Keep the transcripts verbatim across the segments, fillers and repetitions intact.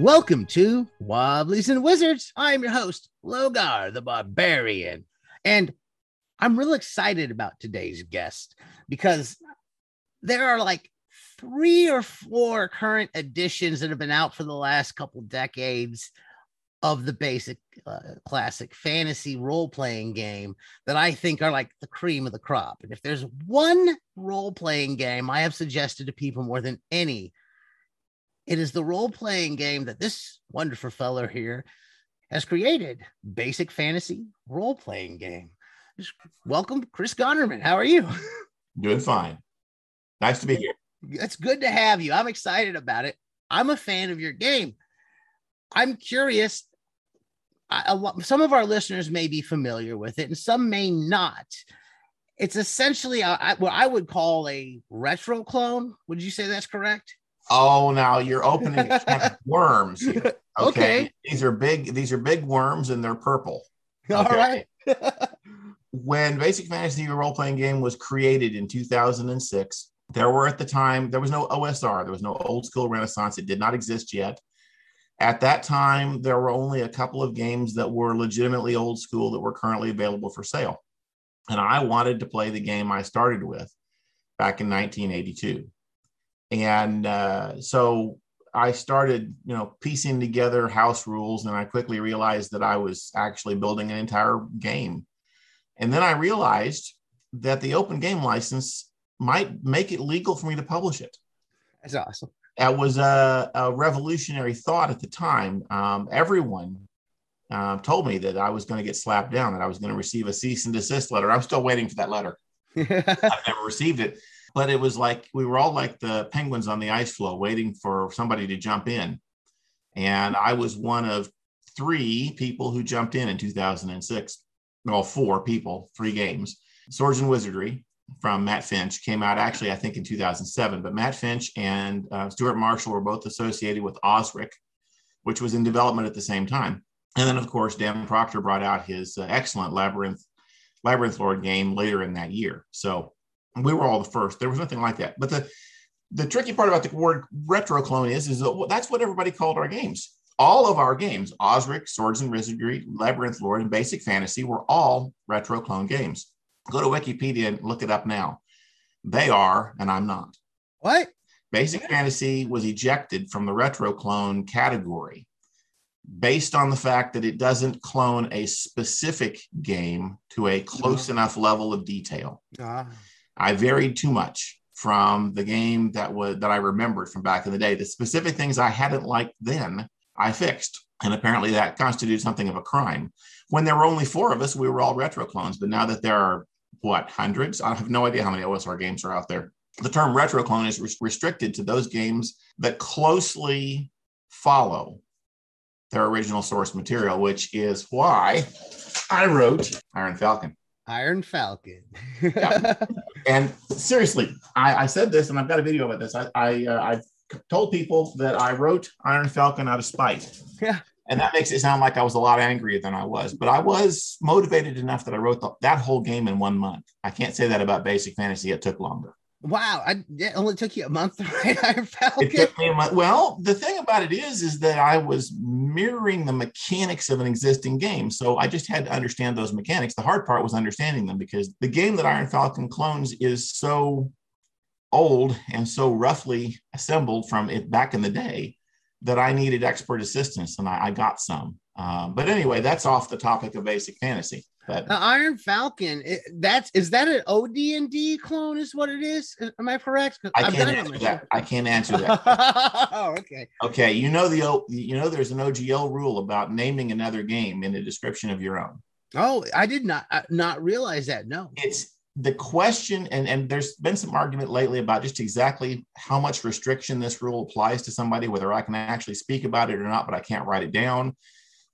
Welcome to Wobblies and Wizards. I'm your host, Logar the Barbarian, and I'm real excited about today's guest because there are like three or four current editions that have been out for the last couple decades of the basic uh, classic fantasy role-playing game that I think are like the cream of the crop. And if there's one role-playing game I have suggested to people more than any, it is the role-playing game that this wonderful fellow here has created, Basic Fantasy Role-Playing Game. Welcome, Chris Gonnerman. How are you? Doing fine. Nice to be here. It's good to have you. I'm excited about it. I'm a fan of your game. I'm curious. I, a lot, some of our listeners may be familiar with it, and some may not. It's essentially a, I, what I would call a retro clone. Would you say that's correct? Oh, now you're opening worms. Okay? okay. These are big, these are big worms and they're purple. Okay? All right. When Basic Fantasy Role-Playing Game was created in two thousand six, there were at the time, there was no O S R. There was no old school Renaissance. It did not exist yet. At that time, there were only a couple of games that were legitimately old school that were currently available for sale. And I wanted to play the game I started with back in nineteen eighty-two. And uh, so I started, you know, piecing together house rules, and I quickly realized that I was actually building an entire game. And then I realized that the open game license might make it legal for me to publish it. That's awesome. That was a, a revolutionary thought at the time. Um, everyone uh, told me that I was going to get slapped down, that I was going to receive a cease and desist letter. I'm still waiting for that letter. I've never received it. But it was like we were all like the penguins on the ice floe waiting for somebody to jump in. And I was one of three people who jumped in in two thousand six. Well, four people, three games. Swords and Wizardry from Matt Finch came out actually, I think, in two thousand seven. But Matt Finch and uh, Stuart Marshall were both associated with Osric, which was in development at the same time. And then, of course, Dan Proctor brought out his uh, excellent Labyrinth, Labyrinth Lord game later in that year. So we were all the first. There was nothing like that. But the the tricky part about the word retroclone is, is that that's what everybody called our games. All of our games, Osric, Swords and Wizardry, Labyrinth Lord, and Basic Fantasy were all retroclone games. Go to Wikipedia and look it up now. They are, and I'm not. What? Basic yeah. Fantasy was ejected from the retroclone category based on the fact that it doesn't clone a specific game to a close uh-huh. enough level of detail. Uh-huh. I varied too much from the game that was that I remembered from back in the day. The specific things I hadn't liked then, I fixed. And apparently that constitutes something of a crime. When there were only four of us, we were all retro clones. But now that there are, what, hundreds? I have no idea how many O S R games are out there. The term retro clone is re- restricted to those games that closely follow their original source material, which is why I wrote Iron Falcon. Iron Falcon. yeah. And seriously, I, I said this, and I've got a video about this. I, I, uh, I've told people that I wrote Iron Falcon out of spite. Yeah. And that makes it sound like I was a lot angrier than I was. But I was motivated enough that I wrote the, that whole game in one month. I can't say that about Basic Fantasy. It took longer. Wow. I, it only took you a month to write Iron Falcon? It took me a month. Well, the thing about it is, is that I was mirroring the mechanics of an existing game. So I just had to understand those mechanics. The hard part was understanding them because the game that Iron Falcon clones is so old and so roughly assembled from it back in the day that I needed expert assistance, and I, I got some. Um, but anyway, that's off the topic of Basic Fantasy. But the Iron Falcon, it, that's is that an O D and D clone is what it is? Am I correct? I can't, I can't answer that. I can't answer that. Oh, okay. Okay, you know the you know there's an O G L rule about naming another game in the description of your own. Oh, I did not I, not realize that. No. It's the question, and, and there's been some argument lately about just exactly how much restriction this rule applies to somebody, whether I can actually speak about it or not, but I can't write it down.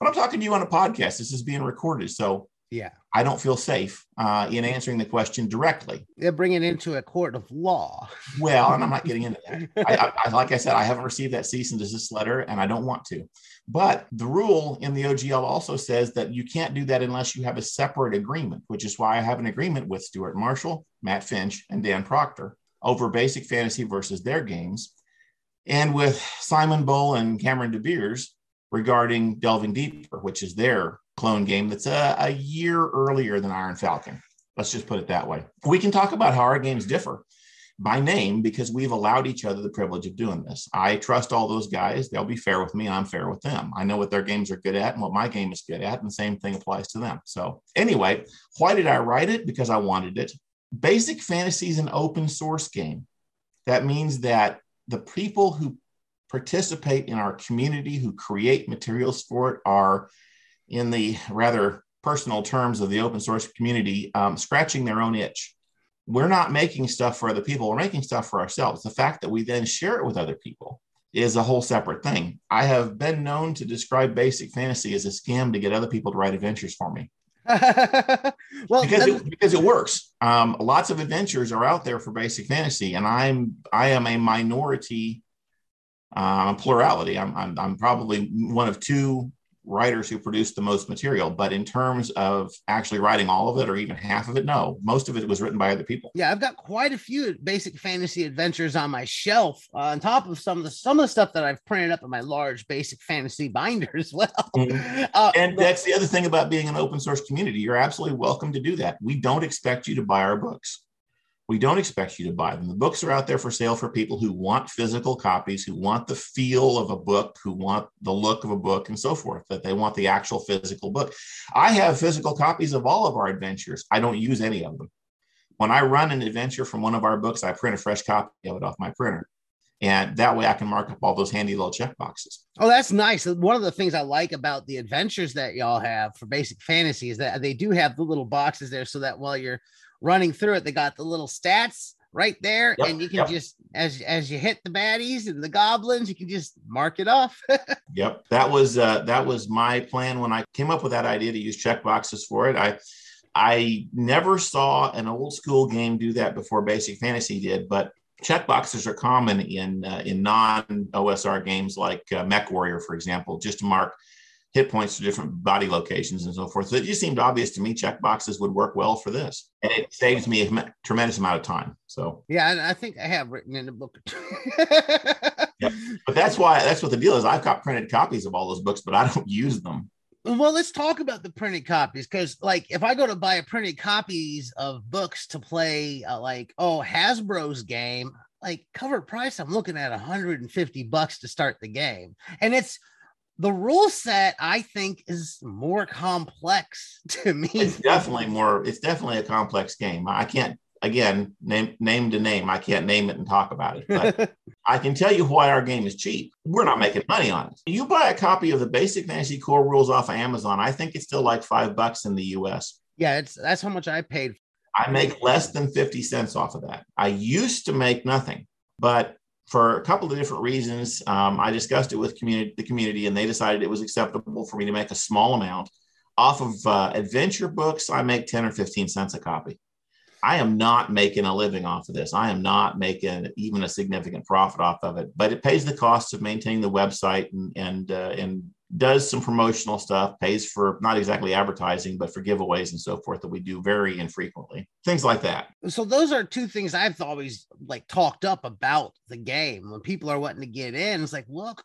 But I'm talking to you on a podcast. This is being recorded. So yeah, I don't feel safe uh, in answering the question directly. They're bringing it into a court of law. Well, and I'm not getting into that. I, I, like I said, I haven't received that cease and desist letter, and I don't want to. But the rule in the O G L also says that you can't do that unless you have a separate agreement, which is why I have an agreement with Stuart Marshall, Matt Finch, and Dan Proctor over Basic Fantasy versus their games. and with Simon Bowl and Cameron De Beers regarding Delving Deeper, which is their clone game that's a, a year earlier than Iron Falcon. Let's just put it that way. We can talk about how our games differ by name because we've allowed each other the privilege of doing this. I trust all those guys. They'll be fair with me. I'm fair with them. I know what their games are good at and what my game is good at, and the same thing applies to them. So anyway, why did I write it? Because I wanted it. Basic Fantasy is an open source game. That means that the people who participate in our community, who create materials for it, are, in the rather personal terms of the open source community, um, scratching their own itch. We're not making stuff for other people. We're making stuff for ourselves. The fact that we then share it with other people is a whole separate thing. I have been known to describe Basic Fantasy as a scam to get other people to write adventures for me. well, because it, because it works. Um, lots of adventures are out there for Basic Fantasy, and I'm I am a minority, uh, plurality. I'm, I'm I'm probably one of two writers who produce the most material, but in terms of actually writing all of it or even half of it, no, most of it was written by other people. Yeah, I've got quite a few Basic Fantasy adventures on my shelf, uh, on top of some of the some of the stuff that I've printed up in my large Basic Fantasy binder as well. Mm-hmm. uh, and but- that's the other thing about being an open source community. You're absolutely welcome to do that. We don't expect you to buy our books. We don't expect you to buy them. The books are out there for sale for people who want physical copies, who want the feel of a book, who want the look of a book, and so forth, that they want the actual physical book. I have physical copies of all of our adventures. I don't use any of them. When I run an adventure from one of our books, I print a fresh copy of it off my printer. And that way I can mark up all those handy little check boxes. Oh, that's nice. One of the things I like about the adventures that y'all have for Basic Fantasy is that they do have the little boxes there so that while you're running through it, they got the little stats right there. Yep, and you can yep. just, as as you hit the baddies and the goblins, you can just mark it off. Yep. That was uh, that was my plan when I came up with that idea to use check boxes for it. I I never saw an old school game do that before Basic Fantasy did, but checkboxes are common in uh, in non-O S R games like uh, Mech Warrior, for example, just to mark hit points to different body locations and so forth. So it just seemed obvious to me checkboxes would work well for this, and it saves me a tremendous amount of time. So yeah, and I think I have written in the book. Yeah. But that's why that's what the deal is. I've got printed copies of all those books, but I don't use them. Well, let's talk about the printed copies, because like if I go to buy printed copies of books to play, uh, like, oh, Hasbro's game, like cover price, I'm looking at one hundred fifty bucks to start the game. And it's the rule set, I think, is more complex to me. It's definitely more. It's definitely a complex game. I can't, again, name, name to name. I can't name it and talk about it. But I can tell you why our game is cheap. We're not making money on it. You buy a copy of the Basic Fantasy Core Rules off of Amazon, I think it's still like five bucks in the U S. Yeah, it's that's how much I paid. I make less than fifty cents off of that. I used to make nothing, but for a couple of different reasons, um, I discussed it with community, the community, and they decided it was acceptable for me to make a small amount. Off of uh, adventure books, I make ten or fifteen cents a copy. I am not making a living off of this. I am not making even a significant profit off of it, but it pays the costs of maintaining the website and and uh, and does some promotional stuff, pays for not exactly advertising, but for giveaways and so forth that we do very infrequently, things like that. So those are two things I've always like talked up about the game. When people are wanting to get in, it's like, look,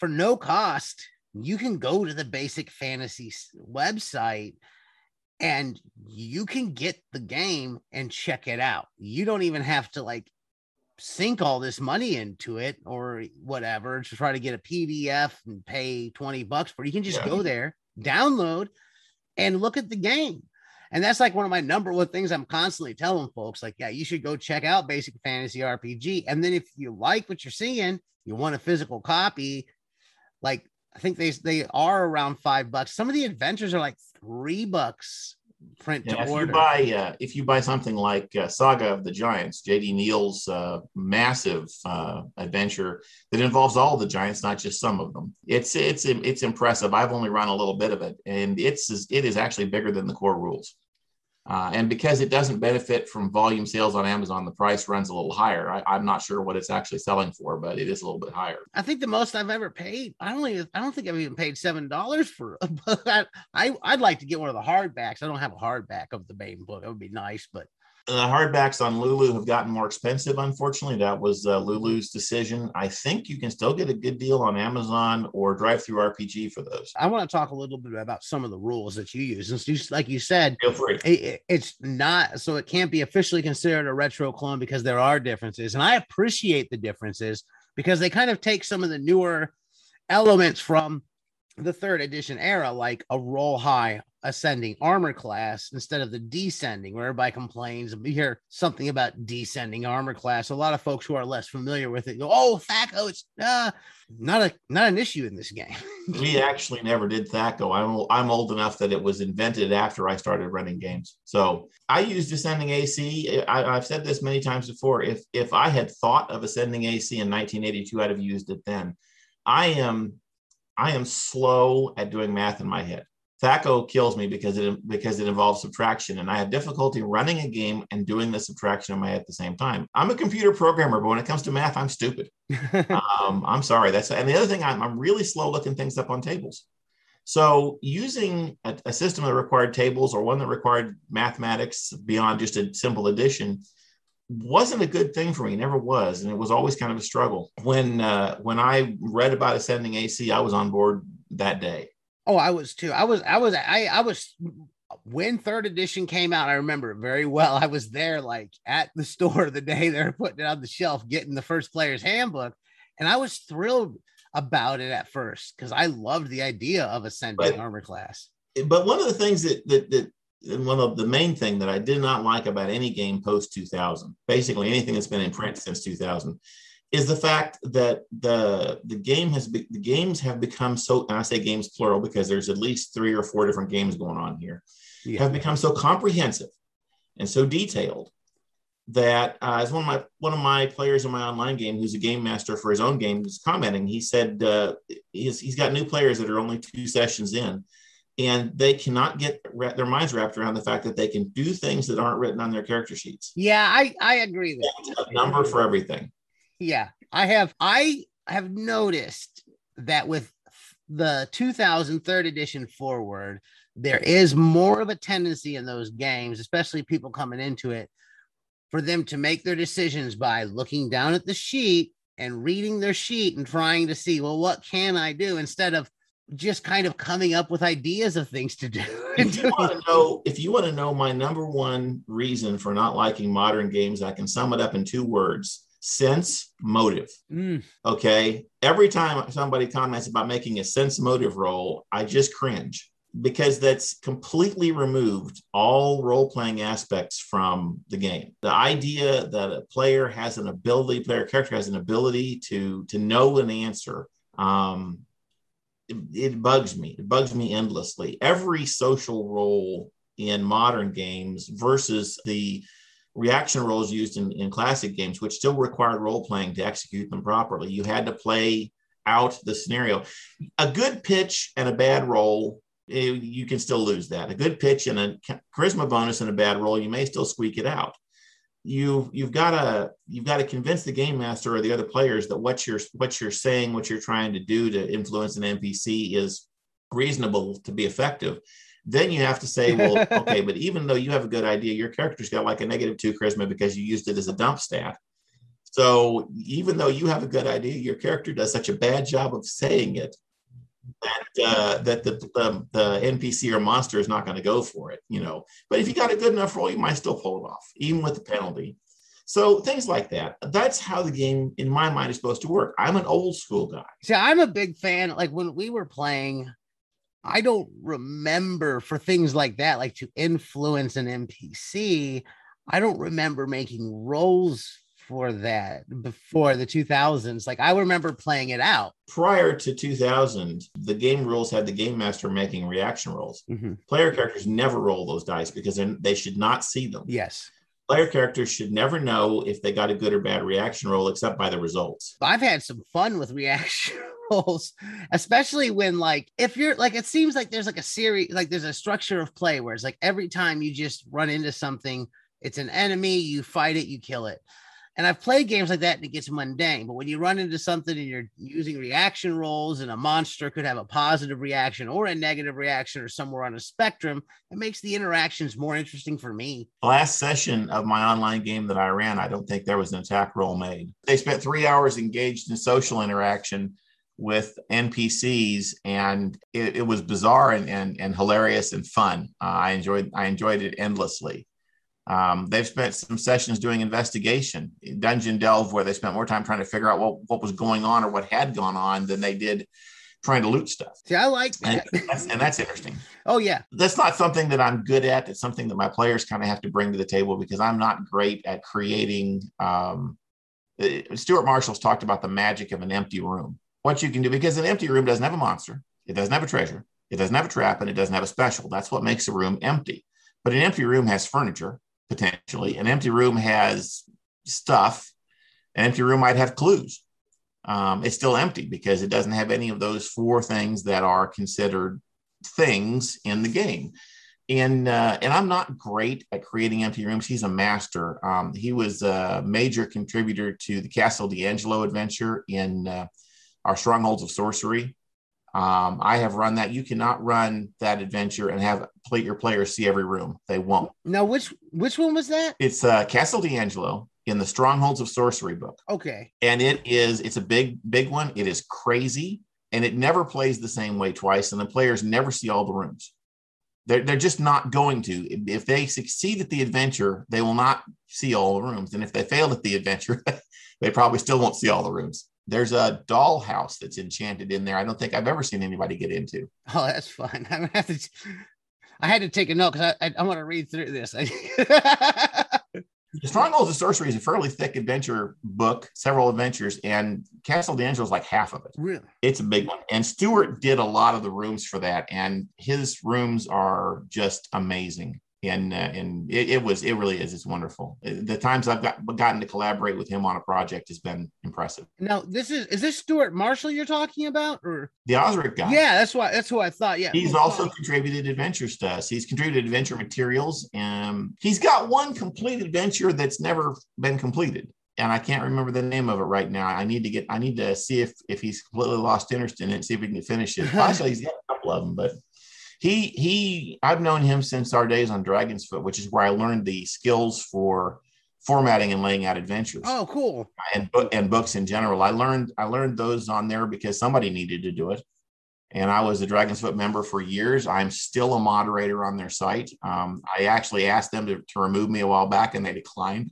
for no cost, you can go to the Basic Fantasy website and you can get the game and check it out. You don't even have to like sink all this money into it or whatever to try to get a P D F and pay twenty bucks for it. You can just yeah. go there, download, and look at the game. And that's like one of my number one things I'm constantly telling folks, like, yeah, you should go check out Basic Fantasy R P G. And then if you like what you're seeing, you want a physical copy, like I think they they are around five bucks. Some of the adventures are like three bucks print yeah, to if order. You buy, uh, if you buy something like uh, Saga of the Giants, J D Neal's uh, massive uh, adventure that involves all the giants, not just some of them, it's it's it's impressive. I've only run a little bit of it, and it's it is actually bigger than the core rules. Uh, and because it doesn't benefit from volume sales on Amazon, the price runs a little higher. I, I'm not sure what it's actually selling for, but it is a little bit higher. I think the most I've ever paid, I don't even, I don't think I've even paid seven dollars for a book. I, I, I'd like to get one of the hardbacks. I don't have a hardback of the main book. That would be nice, but The hardbacks on Lulu have gotten more expensive, unfortunately. That was uh, Lulu's decision. I think you can still get a good deal on Amazon or DriveThruRPG for those. I want to talk a little bit about some of the rules that you use. And just like you said, Feel free. It, it's not, so it can't be officially considered a retro clone because there are differences. And I appreciate the differences because they kind of take some of the newer elements from the third edition era, like a roll high ascending armor class instead of the descending, where everybody complains. We hear something about descending armor class. A lot of folks who are less familiar with it go, "Oh, T H A C O, it's uh, not a not an issue in this game." We actually never did T H A C O. I'm I'm old enough that it was invented after I started running games. So I use descending A C. I, I've said this many times before. If if I had thought of ascending A C in nineteen eighty-two, I'd have used it then. I am I am slow at doing math in my head. T H A C O kills me because it because it involves subtraction, and I have difficulty running a game and doing the subtraction in my head at the same time. I'm a computer programmer, but when it comes to math, I'm stupid. um, I'm sorry. That's and the other thing, I'm, I'm really slow looking things up on tables. So using a, a system that required tables or one that required mathematics beyond just a simple addition wasn't a good thing for me. It never was, and it was always kind of a struggle. When uh, when I read about ascending A C, I was on board that day. Oh, I was too. I was, I was, I, I was, when third edition came out, I remember it very well. I was there like at the store the day they were putting it on the shelf, getting the first player's handbook. And I was thrilled about it at first because I loved the idea of ascending armor class. But one of the things that, that, that, and one of the main thing that I did not like about any game post two thousand, basically anything that's been in print since two thousand, is the fact that the the game has be, the games have become so, and I say games plural because there's at least three or four different games going on here, yeah. have become so comprehensive and so detailed that uh, as one of my one of my players in my online game, who's a game master for his own game, was commenting. He said uh, he's he's got new players that are only two sessions in, and they cannot get their minds wrapped around the fact that they can do things that aren't written on their character sheets. Yeah, I I agree with that. A number for everything. Yeah, I have I have noticed that with the two thousand third edition forward, there is more of a tendency in those games, especially people coming into it, for them to make their decisions by looking down at the sheet and reading their sheet and trying to see, well, what can I do, instead of just kind of coming up with ideas of things to do. If you want to know, if you want to know my number one reason for not liking modern games, I can sum it up in two words. Sense motive. Mm. Okay. Every time somebody comments about making a sense motive roll, I just cringe because that's completely removed all role-playing aspects from the game. The idea that a player has an ability, player character has an ability to, to know an answer. Um, it, it bugs me. It bugs me endlessly. Every social role in modern games versus the reaction roles used in, in classic games, which still required role playing to execute them properly. You had to play out the scenario. A good pitch and a bad roll, it, you can still lose that. A good pitch and a charisma bonus and a bad roll, you may still squeak it out. You you've got to you've got to convince the game master or the other players that what you're what you're saying, what you're trying to do to influence an N P C is reasonable to be effective. Then you have to say, well, okay, but even though you have a good idea, your character's got like a negative two charisma because you used it as a dump stat. So even though you have a good idea, your character does such a bad job of saying it that uh, that the, the the N P C or monster is not going to go for it, you know. But if you got a good enough roll, you might still pull it off, even with the penalty. So things like that. That's how the game, in my mind, is supposed to work. I'm an old school guy. See, I'm a big fan. Like when we were playing, I don't remember for things like that, like to influence an N P C. I don't remember making roles for that before the two thousands. Like I remember playing it out. Prior to two thousand, the game rules had the game master making reaction rolls. Mm-hmm. Player characters never roll those dice because they should not see them. Yes. Player characters should never know if they got a good or bad reaction roll except by the results. I've had some fun with reaction roles, especially when, like, if you're like, it seems like there's like a series, like there's a structure of play where it's like every time you just run into something, it's an enemy, you fight it, you kill it. And I've played games like that and it gets mundane, but when you run into something and you're using reaction rolls and a monster could have a positive reaction or a negative reaction or somewhere on a spectrum, it makes the interactions more interesting for me. The last session of my online game that I ran, I don't think there was an attack roll made. They spent three hours engaged in social interaction with N P Cs, and it, it was bizarre and, and, and hilarious and fun. Uh, I enjoyed I enjoyed it endlessly. Um, they've spent some sessions doing investigation, dungeon delve, where they spent more time trying to figure out what, what was going on or what had gone on than they did trying to loot stuff. See, I like that. And that's, and that's interesting. Oh, yeah. That's not something that I'm good at. It's something that my players kind of have to bring to the table because I'm not great at creating. Um, Stuart Marshall's talked about the magic of an empty room. What you can do, because an empty room doesn't have a monster. It doesn't have a treasure. It doesn't have a trap, and it doesn't have a special. That's what makes a room empty. But an empty room has furniture. Potentially, an empty room has stuff. An empty room might have clues. Um, it's still empty because it doesn't have any of those four things that are considered things in the game. And uh, and I'm not great at creating empty rooms. He's a master. Um, he was a major contributor to the Castle D'Angelo adventure in uh, our Strongholds of Sorcery. Um, I have run that. You cannot run that adventure and have your players see every room. They won't. Now, which which one was that? It's uh, Castle D'Angelo in the Strongholds of Sorcery book. Okay. And it is, it's a big, big one. It is crazy. And it never plays the same way twice. And the players never see all the rooms. They're, they're just not going to. If they succeed at the adventure, they will not see all the rooms. And if they fail at the adventure, they probably still won't see all the rooms. There's a dollhouse that's enchanted in there. I don't think I've ever seen anybody get into. Oh, that's fun. I'm gonna have to, I had to take a note because I, I, I want to read through this. Strongholds of Sorcery is a fairly thick adventure book, several adventures, and Castle D'Angelo is like half of it. Really? It's a big one. And Stuart did a lot of the rooms for that, and his rooms are just amazing. And uh, and it, it was it really is it's wonderful. The times I've got gotten to collaborate with him on a project has been impressive. Now this is is this Stuart Marshall you're talking about, or the Osric guy? Yeah, that's why that's who I thought. Yeah, he's also contributed adventures to us. He's contributed adventure materials, and he's got one complete adventure that's never been completed, and I can't remember the name of it right now. I need to get I need to see if if he's completely lost interest in it, see if we can finish it. Actually, he's got a couple of them, but. He, he, I've known him since our days on Dragonsfoot, which is where I learned the skills for formatting and laying out adventures. Oh, cool. And, and books in general. I learned, I learned those on there because somebody needed to do it. And I was a Dragonsfoot member for years. I'm still a moderator on their site. Um, I actually asked them to, to remove me a while back and they declined.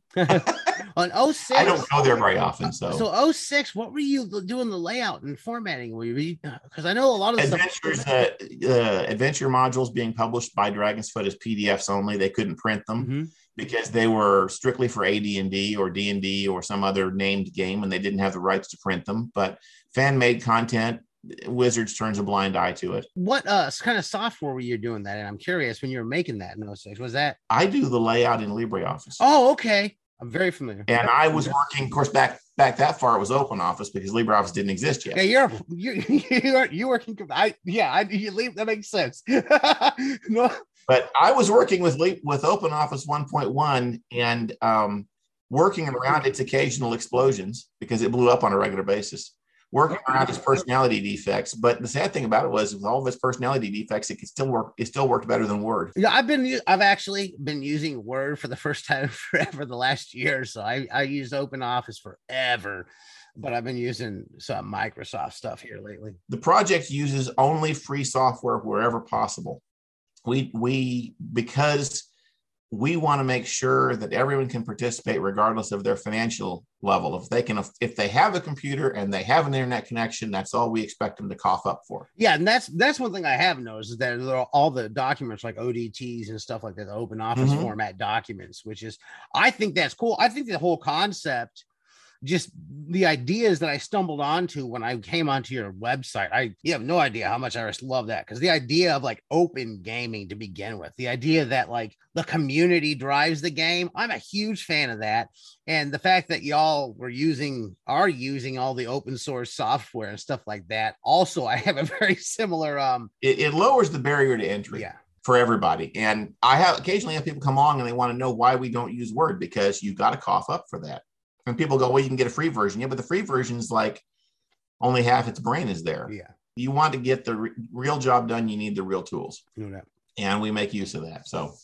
On oh six, I don't go there very often. So, so oh six, what were you doing the layout and formatting? Were you because I know a lot of adventures, stuff- uh, uh, adventure modules being published by Dragonsfoot as P D Fs only. They couldn't print them mm-hmm. because they were strictly for A D and D or D and D or some other named game, and they didn't have the rights to print them. But fan-made content, Wizards turns a blind eye to it. What uh, kind of software were you doing that? And I'm curious when you were making that in oh six, was that? I do the layout in LibreOffice. Oh, okay. I'm very familiar. And I was working, of course, back back that far. It was OpenOffice because LibreOffice didn't exist yet. Yeah, you're you you are you working. I yeah, I you leave that makes sense. No. But I was working with with OpenOffice one point one and um, working around its occasional explosions because it blew up on a regular basis. Working around its personality defects, but the sad thing about it was, with all of its personality defects, it could still work. It still worked better than Word. Yeah, I've been, I've actually been using Word for the first time forever the last year. So I, I used OpenOffice forever, but I've been using some Microsoft stuff here lately. The project uses only free software wherever possible. We, we because we want to make sure that everyone can participate regardless of their financial level. If they can, if they have a computer and they have an internet connection, that's all we expect them to cough up for. Yeah. And that's, that's one thing I have noticed is that all the documents like O D Ts and stuff like that, the open office mm-hmm. format documents, which is, I think that's cool. I think the whole concept, just the ideas that I stumbled onto when I came onto your website, I you have no idea how much I just love that. Because the idea of like open gaming to begin with, the idea that like the community drives the game, I'm a huge fan of that. And the fact that y'all were using, are using all the open source software and stuff like that. Also, I have a very similar. Um, it, it lowers the barrier to entry. Yeah. For everybody. And I have occasionally have people come along and they want to know why we don't use Word because you got to cough up for that. And people go, well, you can get a free version. Yeah, but the free version is like only half its brain is there. Yeah. You want to get the re- real job done, you need the real tools. You know that. And we make use of that. So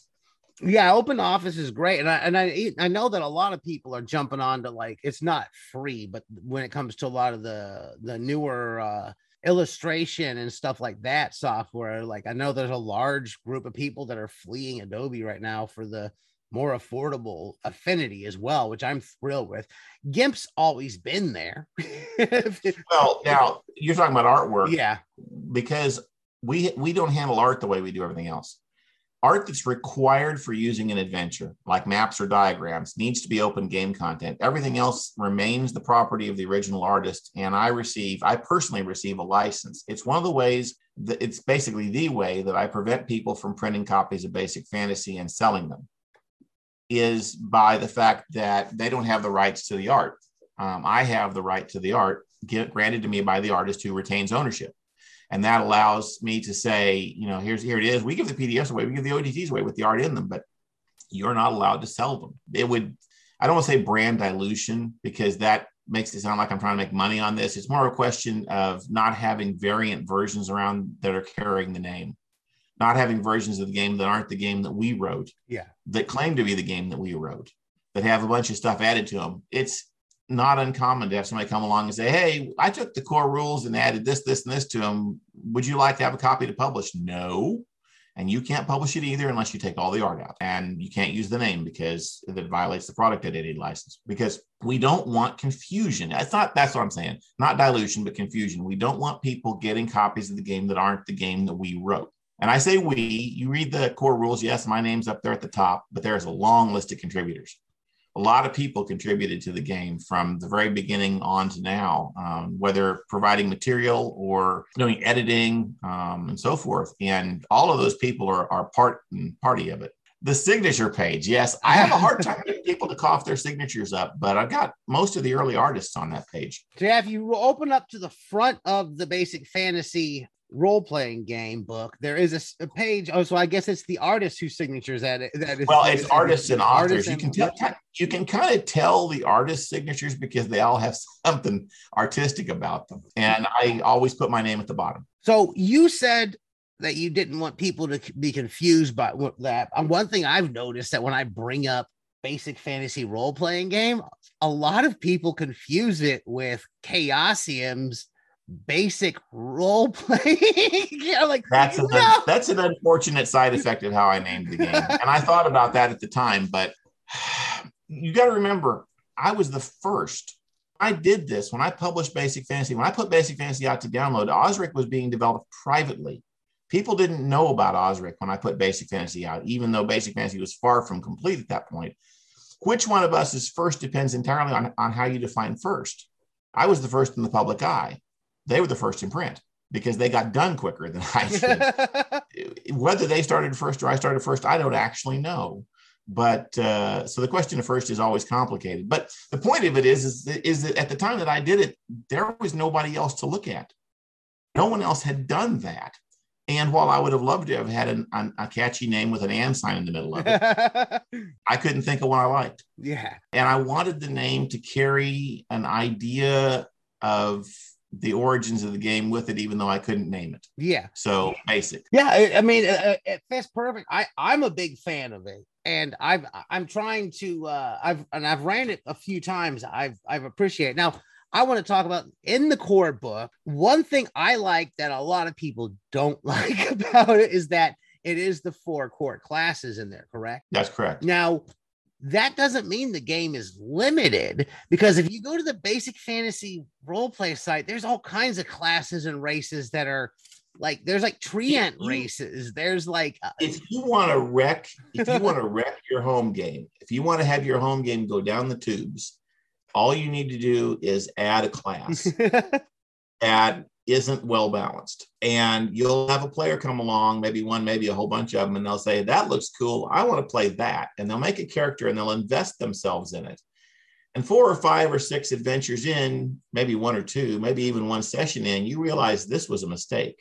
yeah, OpenOffice is great. And I and I I know that a lot of people are jumping on to like, it's not free, but when it comes to a lot of the the newer uh illustration and stuff like that software, like I know there's a large group of people that are fleeing Adobe right now for the more affordable Affinity as well, which I'm thrilled with. GIMP's always been there. Well, now you're talking about artwork. Yeah. Because we we don't handle art the way we do everything else. Art that's required for using an adventure, like maps or diagrams, needs to be open game content. Everything else remains the property of the original artist, and I receive, I personally receive a license. It's one of the ways, that it's basically the way that I prevent people from printing copies of Basic Fantasy and selling them, is by the fact that they don't have the rights to the art. Um, I have the right to the art granted to me by the artist who retains ownership. And that allows me to say, you know, here's, here it is. We give the P D Fs away. We give the O D Ts away with the art in them, but you're not allowed to sell them. It would, I don't want to say brand dilution, because that makes it sound like I'm trying to make money on this. It's more a question of not having variant versions around that are carrying the name, not having versions of the game that aren't the game that we wrote, yeah, that claim to be the game that we wrote, that have a bunch of stuff added to them. It's not uncommon to have somebody come along and say, hey, I took the core rules and added this, this, and this to them. Would you like to have a copy to publish? No. And you can't publish it either unless you take all the art out. And you can't use the name because that violates the product identity license, because we don't want confusion. That's not, that's what I'm saying. Not dilution, but confusion. We don't want people getting copies of the game that aren't the game that we wrote. And I say we, you read the core rules. Yes, my name's up there at the top, but there's a long list of contributors. A lot of people contributed to the game from the very beginning on to now, um, whether providing material or doing editing um, and so forth. And all of those people are, are part and party of it. The signature page. Yes, I have a hard time getting people to cough their signatures up, but I've got most of the early artists on that page. So yeah, if you open up to the front of the Basic Fantasy Role-Playing Game book, there is a, a page. Oh, so I guess it's the artist whose signatures that it. That is, well, it's, it's artists and authors. Artists you can tell. What? You can kind of tell the artist signatures because they all have something artistic about them. And I always put my name at the bottom. So you said that you didn't want people to be confused by that. One thing I've noticed that when I bring up Basic Fantasy Role-Playing Game, a lot of people confuse it with Chaosium's Basic Role Playing. Yeah, like that's an, no. that's an unfortunate side effect of how I named the game, and I thought about that at the time. But you got to remember, I was the first. I did this when I published Basic Fantasy. When I put Basic Fantasy out to download, Osric was being developed privately. People didn't know about Osric when I put Basic Fantasy out, even though Basic Fantasy was far from complete at that point. Which one of us is first depends entirely on, on how you define first. I was the first in the public eye. They were the first in print because they got done quicker than I did. Whether they started first or I started first, I don't actually know. But uh, so the question of first is always complicated. But the point of it is, is, is that at the time that I did it, there was nobody else to look at. No one else had done that. And while I would have loved to have had an, an, a catchy name with an and sign in the middle of it, I couldn't think of one I liked. Yeah. And I wanted the name to carry an idea of the origins of the game with it, even though I couldn't name it. Yeah. So basic. Yeah. I, I mean, uh, it fits perfect. I, I'm a big fan of it, and I've, I'm trying to, uh, I've, and I've ran it a few times. I've, I've appreciated. Now I want to talk about in the core book. One thing I like that a lot of people don't like about it is that it is the four core classes in there. Correct. That's correct. Now, that doesn't mean the game is limited, because if you go to the Basic Fantasy Roleplay site, there's all kinds of classes and races that are like, there's like treant races. There's like, uh, if you want to wreck, if you want to wreck your home game, if you want to have your home game go down the tubes, all you need to do is add a class that isn't well balanced. And you'll have a player come along, maybe one, maybe a whole bunch of them, and they'll say, that looks cool. I want to play that. And they'll make a character and they'll invest themselves in it. And four or five or six adventures in, maybe one or two, maybe even one session in, you realize this was a mistake,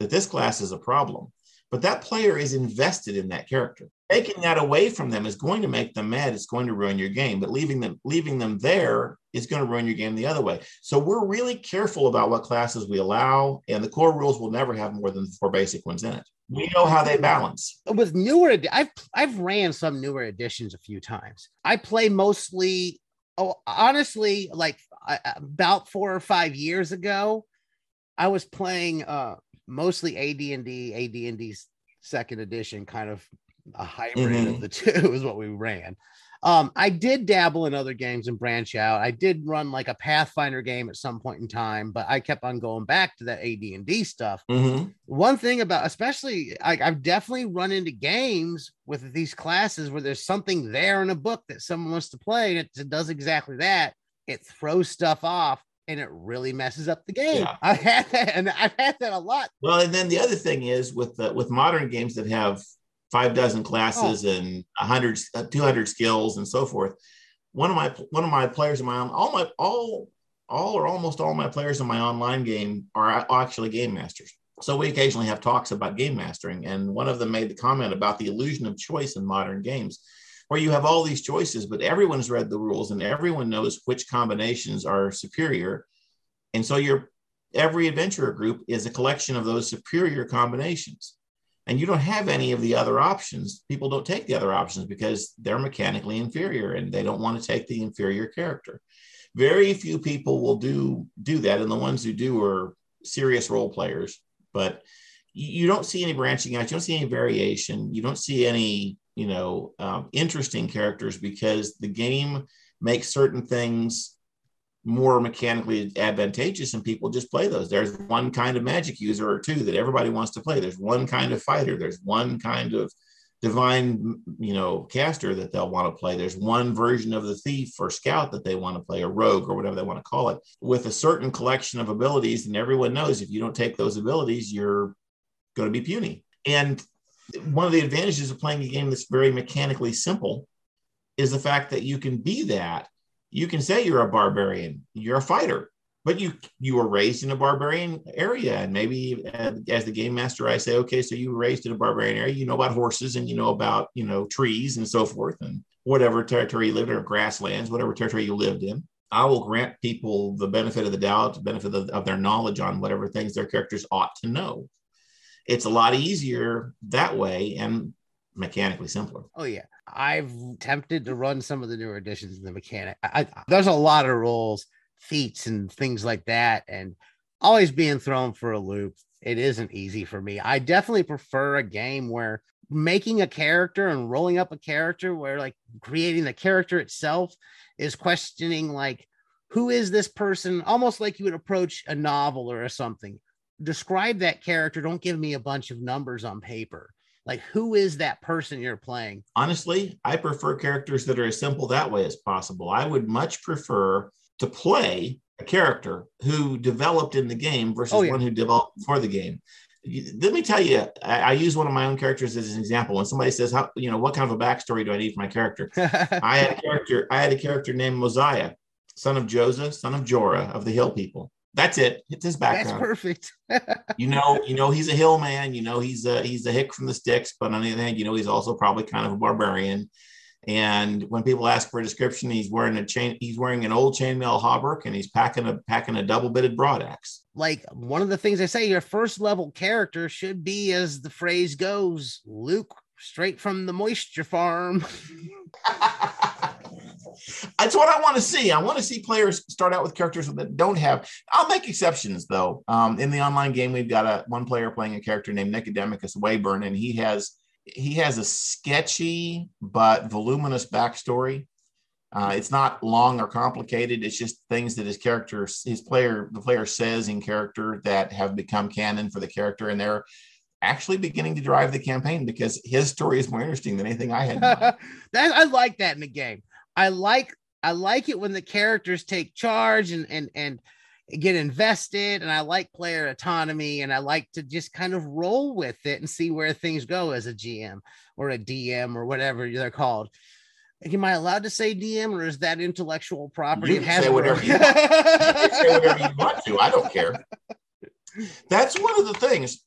that this class is a problem. But that player is invested in that character. Taking that away from them is going to make them mad. It's going to ruin your game, but leaving them leaving them there is going to ruin your game the other way. So we're really careful about what classes we allow, and the core rules will never have more than the four basic ones in it. We know how they balance. With newer, I've I've ran some newer editions a few times. I play mostly, oh, honestly, like about four or five years ago, I was playing uh, mostly A D and D, A D and D's second edition, kind of a hybrid mm-hmm. of the two is what we ran. Um, I did dabble in other games and branch out. I did run like a Pathfinder game at some point in time, but I kept on going back to that A D and D stuff. Mm-hmm. One thing about, especially, I, I've definitely run into games with these classes where there's something there in a book that someone wants to play, and it, it does exactly that. It throws stuff off, and it really messes up the game. Yeah. I've had that, and I've had that a lot. Well, and then the other thing is with the, with modern games that have five dozen classes oh. and one hundred, two hundred skills and so forth. One of my one of my players in my all my all all or almost all my players in my online game are actually game masters. So we occasionally have talks about game mastering, and one of them made the comment about the illusion of choice in modern games, where you have all these choices, but everyone's read the rules and everyone knows which combinations are superior, and so your every adventurer group is a collection of those superior combinations. And you don't have any of the other options. People don't take the other options because they're mechanically inferior and they don't want to take the inferior character. Very few people will do, do that. And the ones who do are serious role players, but you don't see any branching out. You don't see any variation. You don't see any, you know, um, interesting characters because the game makes certain things more mechanically advantageous, and people just play those. There's one kind of magic user or two that everybody wants to play. There's one kind of fighter. There's one kind of divine, you know, caster that they'll want to play. There's one version of the thief or scout that they want to play, or rogue or whatever they want to call it, with a certain collection of abilities. And everyone knows if you don't take those abilities, you're going to be puny. And one of the advantages of playing a game that's very mechanically simple is the fact that you can be that. You can say you're a barbarian, you're a fighter, but you you were raised in a barbarian area. And maybe as the game master, I say, okay, so you were raised in a barbarian area. You know about horses, and you know about, you know, trees and so forth, and whatever territory you lived in, or grasslands, whatever territory you lived in. I will grant people the benefit of the doubt, the benefit of, of their knowledge on whatever things their characters ought to know. It's a lot easier that way, and mechanically simpler. Oh, yeah. I've attempted to run some of the newer editions in the mechanic. I, I, there's a lot of rules, feats, and things like that, and always being thrown for a loop. It isn't easy for me. I definitely prefer a game where making a character and rolling up a character, where like creating the character itself is questioning, like, who is this person? Almost like you would approach a novel or something. Describe that character. Don't give me a bunch of numbers on paper. Like, who is that person you're playing? Honestly, I prefer characters that are as simple that way as possible. I would much prefer to play a character who developed in the game versus oh, yeah. one who developed before the game. Let me tell you, I, I use one of my own characters as an example. When somebody says, "How you know what kind of a backstory do I need for my character?" I had a character. I had a character named Mosiah, son of Joseph, son of Jorah of the Hill people. That's it. It's his background. That's perfect. you know, you know, he's a hill man. You know, he's a, he's a hick from the sticks, but on the other hand, you know, he's also probably kind of a barbarian. And when people ask for a description, he's wearing a chain, he's wearing an old chainmail hauberk, and he's packing a, packing a double-bitted broadaxe. Like, one of the things I say, your first level character should be, as the phrase goes, Luke, straight from the moisture farm. That's what I want to see. I want to see players start out with characters that don't have. I'll make exceptions, though. Um, in the online game, we've got a one player playing a character named Nicodemus Wayburn, and he has he has a sketchy but voluminous backstory. Uh, it's not long or complicated. It's just things that his character, his player, the player says in character that have become canon for the character, and they're actually beginning to drive the campaign because his story is more interesting than anything I had. that, I like that in the game. I like I like it when the characters take charge and and and get invested, and I like player autonomy, and I like to just kind of roll with it and see where things go as a G M or a D M or whatever they're called. Am I allowed to say D M, or is that intellectual property? You can say whatever you want. You can say whatever you want to. I don't care. That's one of the things.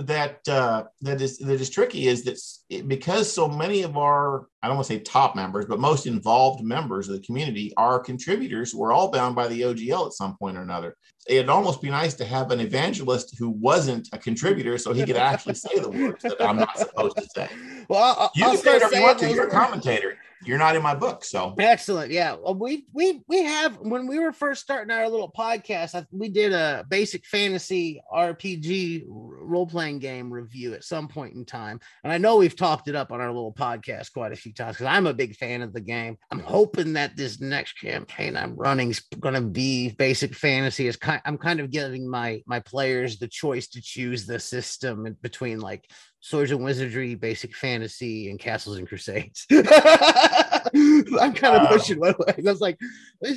that uh, that is that is tricky is that it, because so many of our, I don't want to say top members, but most involved members of the community are contributors. We're all bound by the O G L at some point or another. It'd almost be nice to have an evangelist who wasn't a contributor so he could actually say the words that I'm not supposed to say. Well, I'll, you I'll can say whatever you want to. You're a commentator. You're not in my book, so. Excellent, yeah. Well, we we we have, when we were first starting our little podcast, I, we did a Basic Fantasy R P G role-playing game review at some point in time. And I know we've talked it up on our little podcast quite a few times because I'm a big fan of the game. I'm hoping that this next campaign I'm running is going to be Basic Fantasy. Is kind, I'm kind of giving my, my players the choice to choose the system in between, like, Swords and Wizardry, Basic Fantasy, and Castles and Crusades. I'm kind of pushing uh, one way. I was like,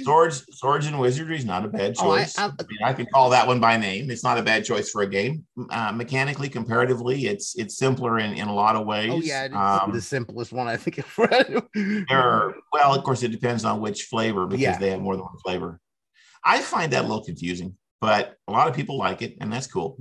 Swords, Swords and Wizardry is not a bad choice. Oh, I, I, I, mean, I can call that one by name. It's not a bad choice for a game. Uh, mechanically, comparatively, it's it's simpler in, in a lot of ways. Oh yeah, it's um, the simplest one I think I've read. there are, well, of course, it depends on which flavor because yeah. they have more than one flavor. I find that a little confusing. But a lot of people like it, and that's cool.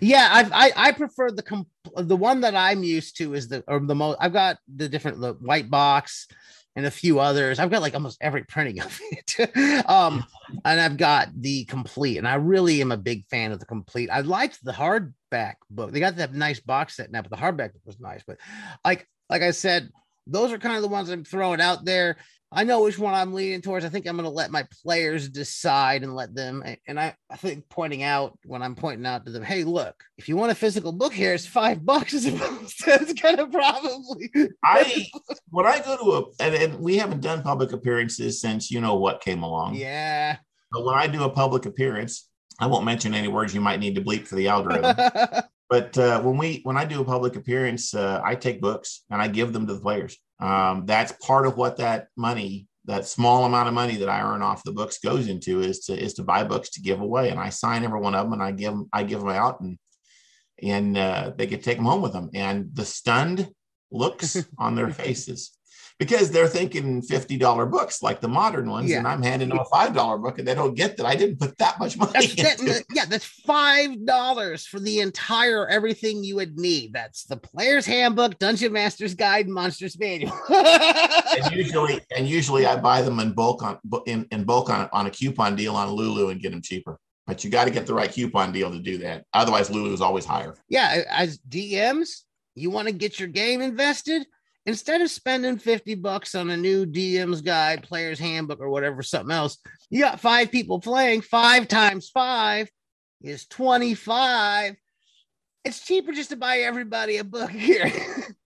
Yeah, I've, I I prefer the comp- the one that I'm used to is the or the most. I've got the different the white box and a few others. I've got like almost every printing of it, um, and I've got the complete. And I really am a big fan of the complete. I liked the hardback book. They got that nice box set now, but the hardback book was nice. But like like I said, those are kind of the ones I'm throwing out there. I know which one I'm leaning towards. I think I'm going to let my players decide and let them. And I, I think pointing out when I'm pointing out to them, hey, look, if you want a physical book here, it's five bucks as opposed to it's going to probably. I when I go to a and, and we haven't done public appearances since you know what came along. Yeah. But when I do a public appearance, I won't mention any words you might need to bleep for the algorithm. But uh, when we when I do a public appearance, uh, I take books and I give them to the players. Um, that's part of what that money, that small amount of money that I earn off the books goes into is to is to buy books to give away. And I sign every one of them and I give them, I give them out and and uh, they can take them home with them. And the stunned looks on their faces because they're thinking fifty dollar books like the modern ones. Yeah. And I'm handing them a five dollar book and they don't get that. I didn't put that much money that's into that, it. Yeah, that's five dollars for the entire everything you would need. That's the Player's Handbook, Dungeon Master's Guide, Monster's Manual. and usually and usually I buy them in bulk on in, in bulk on, on a coupon deal on Lulu and get them cheaper. But you got to get the right coupon deal to do that. Otherwise, Lulu is always higher. Yeah, as D Ms, you want to get your game invested. Instead of spending fifty bucks on a new D M's guide, player's handbook, or whatever, something else, you got five people playing. Five times five is twenty-five. It's cheaper just to buy everybody a book here.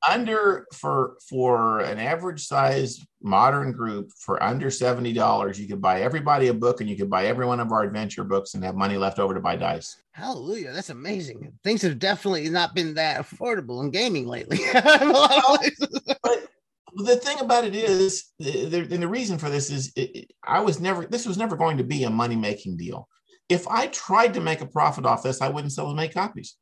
under for for an average size modern group for under seventy dollars, you could buy everybody a book and you could buy every one of our adventure books and have money left over to buy dice. Hallelujah. That's amazing. Things have definitely not been that affordable in gaming lately. But the thing about it is, and the reason for this is it, I was never, this was never going to be a money-making deal. If I tried to make a profit off this, I wouldn't sell as many copies.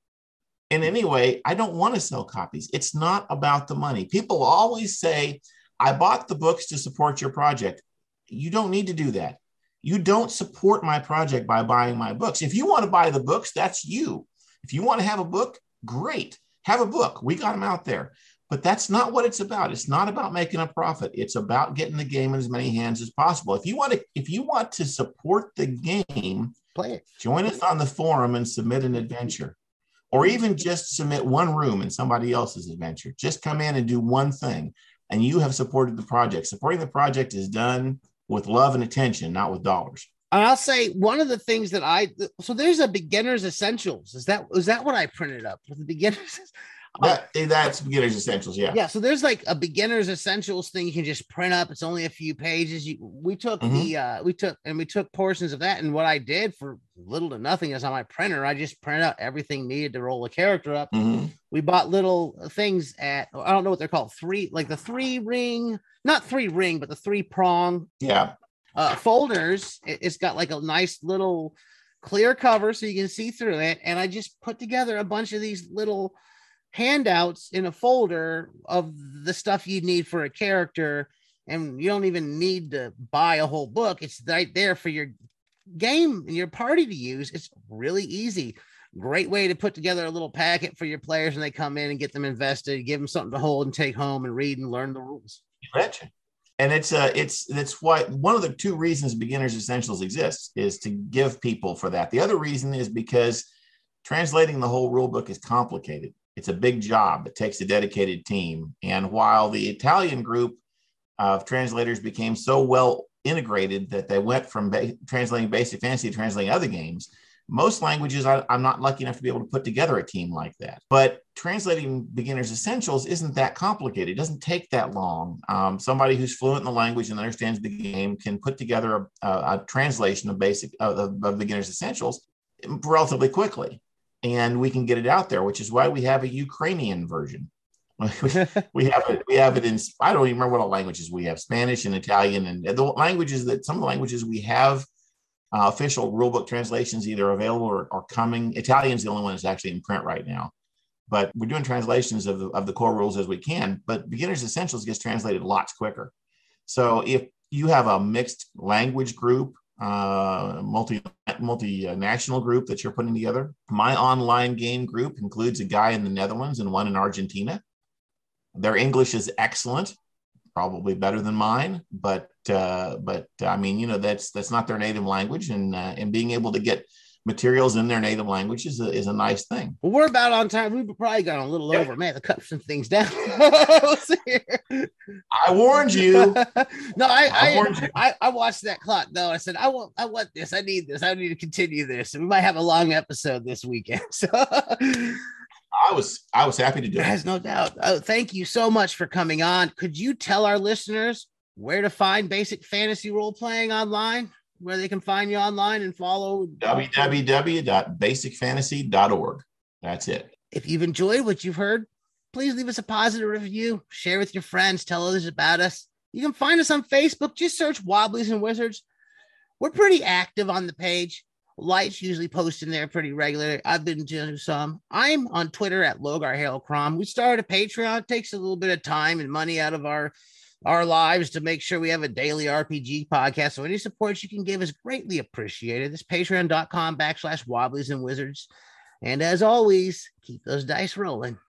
And anyway, I don't want to sell copies. It's not about the money. People always say, I bought the books to support your project. You don't need to do that. You don't support my project by buying my books. If you want to buy the books, that's you. If you want to have a book, great. Have a book. We got them out there. But that's not what it's about. It's not about making a profit. It's about getting the game in as many hands as possible. If you want to, if you want to support the game, play it. Join us on the forum and submit an adventure. Or even just submit one room in somebody else's adventure. Just come in and do one thing, and you have supported the project. Supporting the project is done with love and attention, not with dollars. And I'll say one of the things that I so there's a Beginner's Essentials. Is that is that what I printed up with the Beginner's? That, that's Beginner's Essentials, yeah. Yeah, so there's like a Beginner's Essentials thing you can just print up. It's only a few pages. You, we took mm-hmm. the uh, we took and we took portions of that. And what I did for little to nothing is on my printer, I just printed out everything needed to roll a character up. Mm-hmm. We bought little things at I don't know what they're called three like the three ring, not three ring, but the three prong. Yeah, uh, folders. It, it's got like a nice little clear cover so you can see through it. And I just put together a bunch of these little handouts in a folder of the stuff you need for a character, and you don't even need to buy a whole book. It's right there for your game and your party to use. It's really easy. Great way to put together a little packet for your players when they come in and get them invested, give them something to hold and take home and read and learn the rules. Gotcha. And it's uh, it's that's why one of the two reasons Beginner's Essentials exists is to give people for that. The other reason is because translating the whole rule book is complicated. It's a big job. It takes a dedicated team. And while the Italian group of translators became so well integrated that they went from ba- translating Basic Fantasy to translating other games, most languages, I, I'm not lucky enough to be able to put together a team like that. But translating Beginner's Essentials isn't that complicated. It doesn't take that long. Um, somebody who's fluent in the language and understands the game can put together a, a, a translation of basic uh, of, of Beginner's Essentials relatively quickly. And we can get it out there, which is why we have a Ukrainian version. we have it. We have it in. I don't even remember what all languages we have: Spanish and Italian, and the languages that some of the languages we have uh, official rulebook translations either available or, or coming. Italian's the only one that's actually in print right now, but we're doing translations of the of the core rules as we can. But Beginner's Essentials gets translated lots quicker. So if you have a mixed language group, uh, multi multinational group that you're putting together, my online game group includes a guy in the Netherlands and one in Argentina. Their English is excellent, probably better than mine, but uh, but I mean, you know, that's that's not their native language, and uh, and being able to get materials in their native language is a, is a nice thing. Well, we're about on time. We've probably gone a little yeah. over. Man, the cut some things down. I warned you. No, I I, I, warned you. I I watched that clock though. I said, I want I want this. I need this. I need to continue this. And we might have a long episode this weekend. So. I was I was happy to do it. There's no doubt. Oh, thank you so much for coming on. Could you tell our listeners where to find Basic Fantasy Role Playing online, where they can find you online and follow? w w w dot basic fantasy dot org. That's it. If you've enjoyed what you've heard, please leave us a positive review. Share with your friends. Tell others about us. You can find us on Facebook. Just search Wobblies and Wizards. We're pretty active on the page. Light's usually posting there pretty regularly. I've been doing some. I'm on Twitter at Logar Harold Crom. We started a Patreon. It takes a little bit of time and money out of our, our lives to make sure we have a daily R P G podcast. So any support you can give is greatly appreciated. It's patreon dot com backslash Wobblies and Wizards. And as always, keep those dice rolling.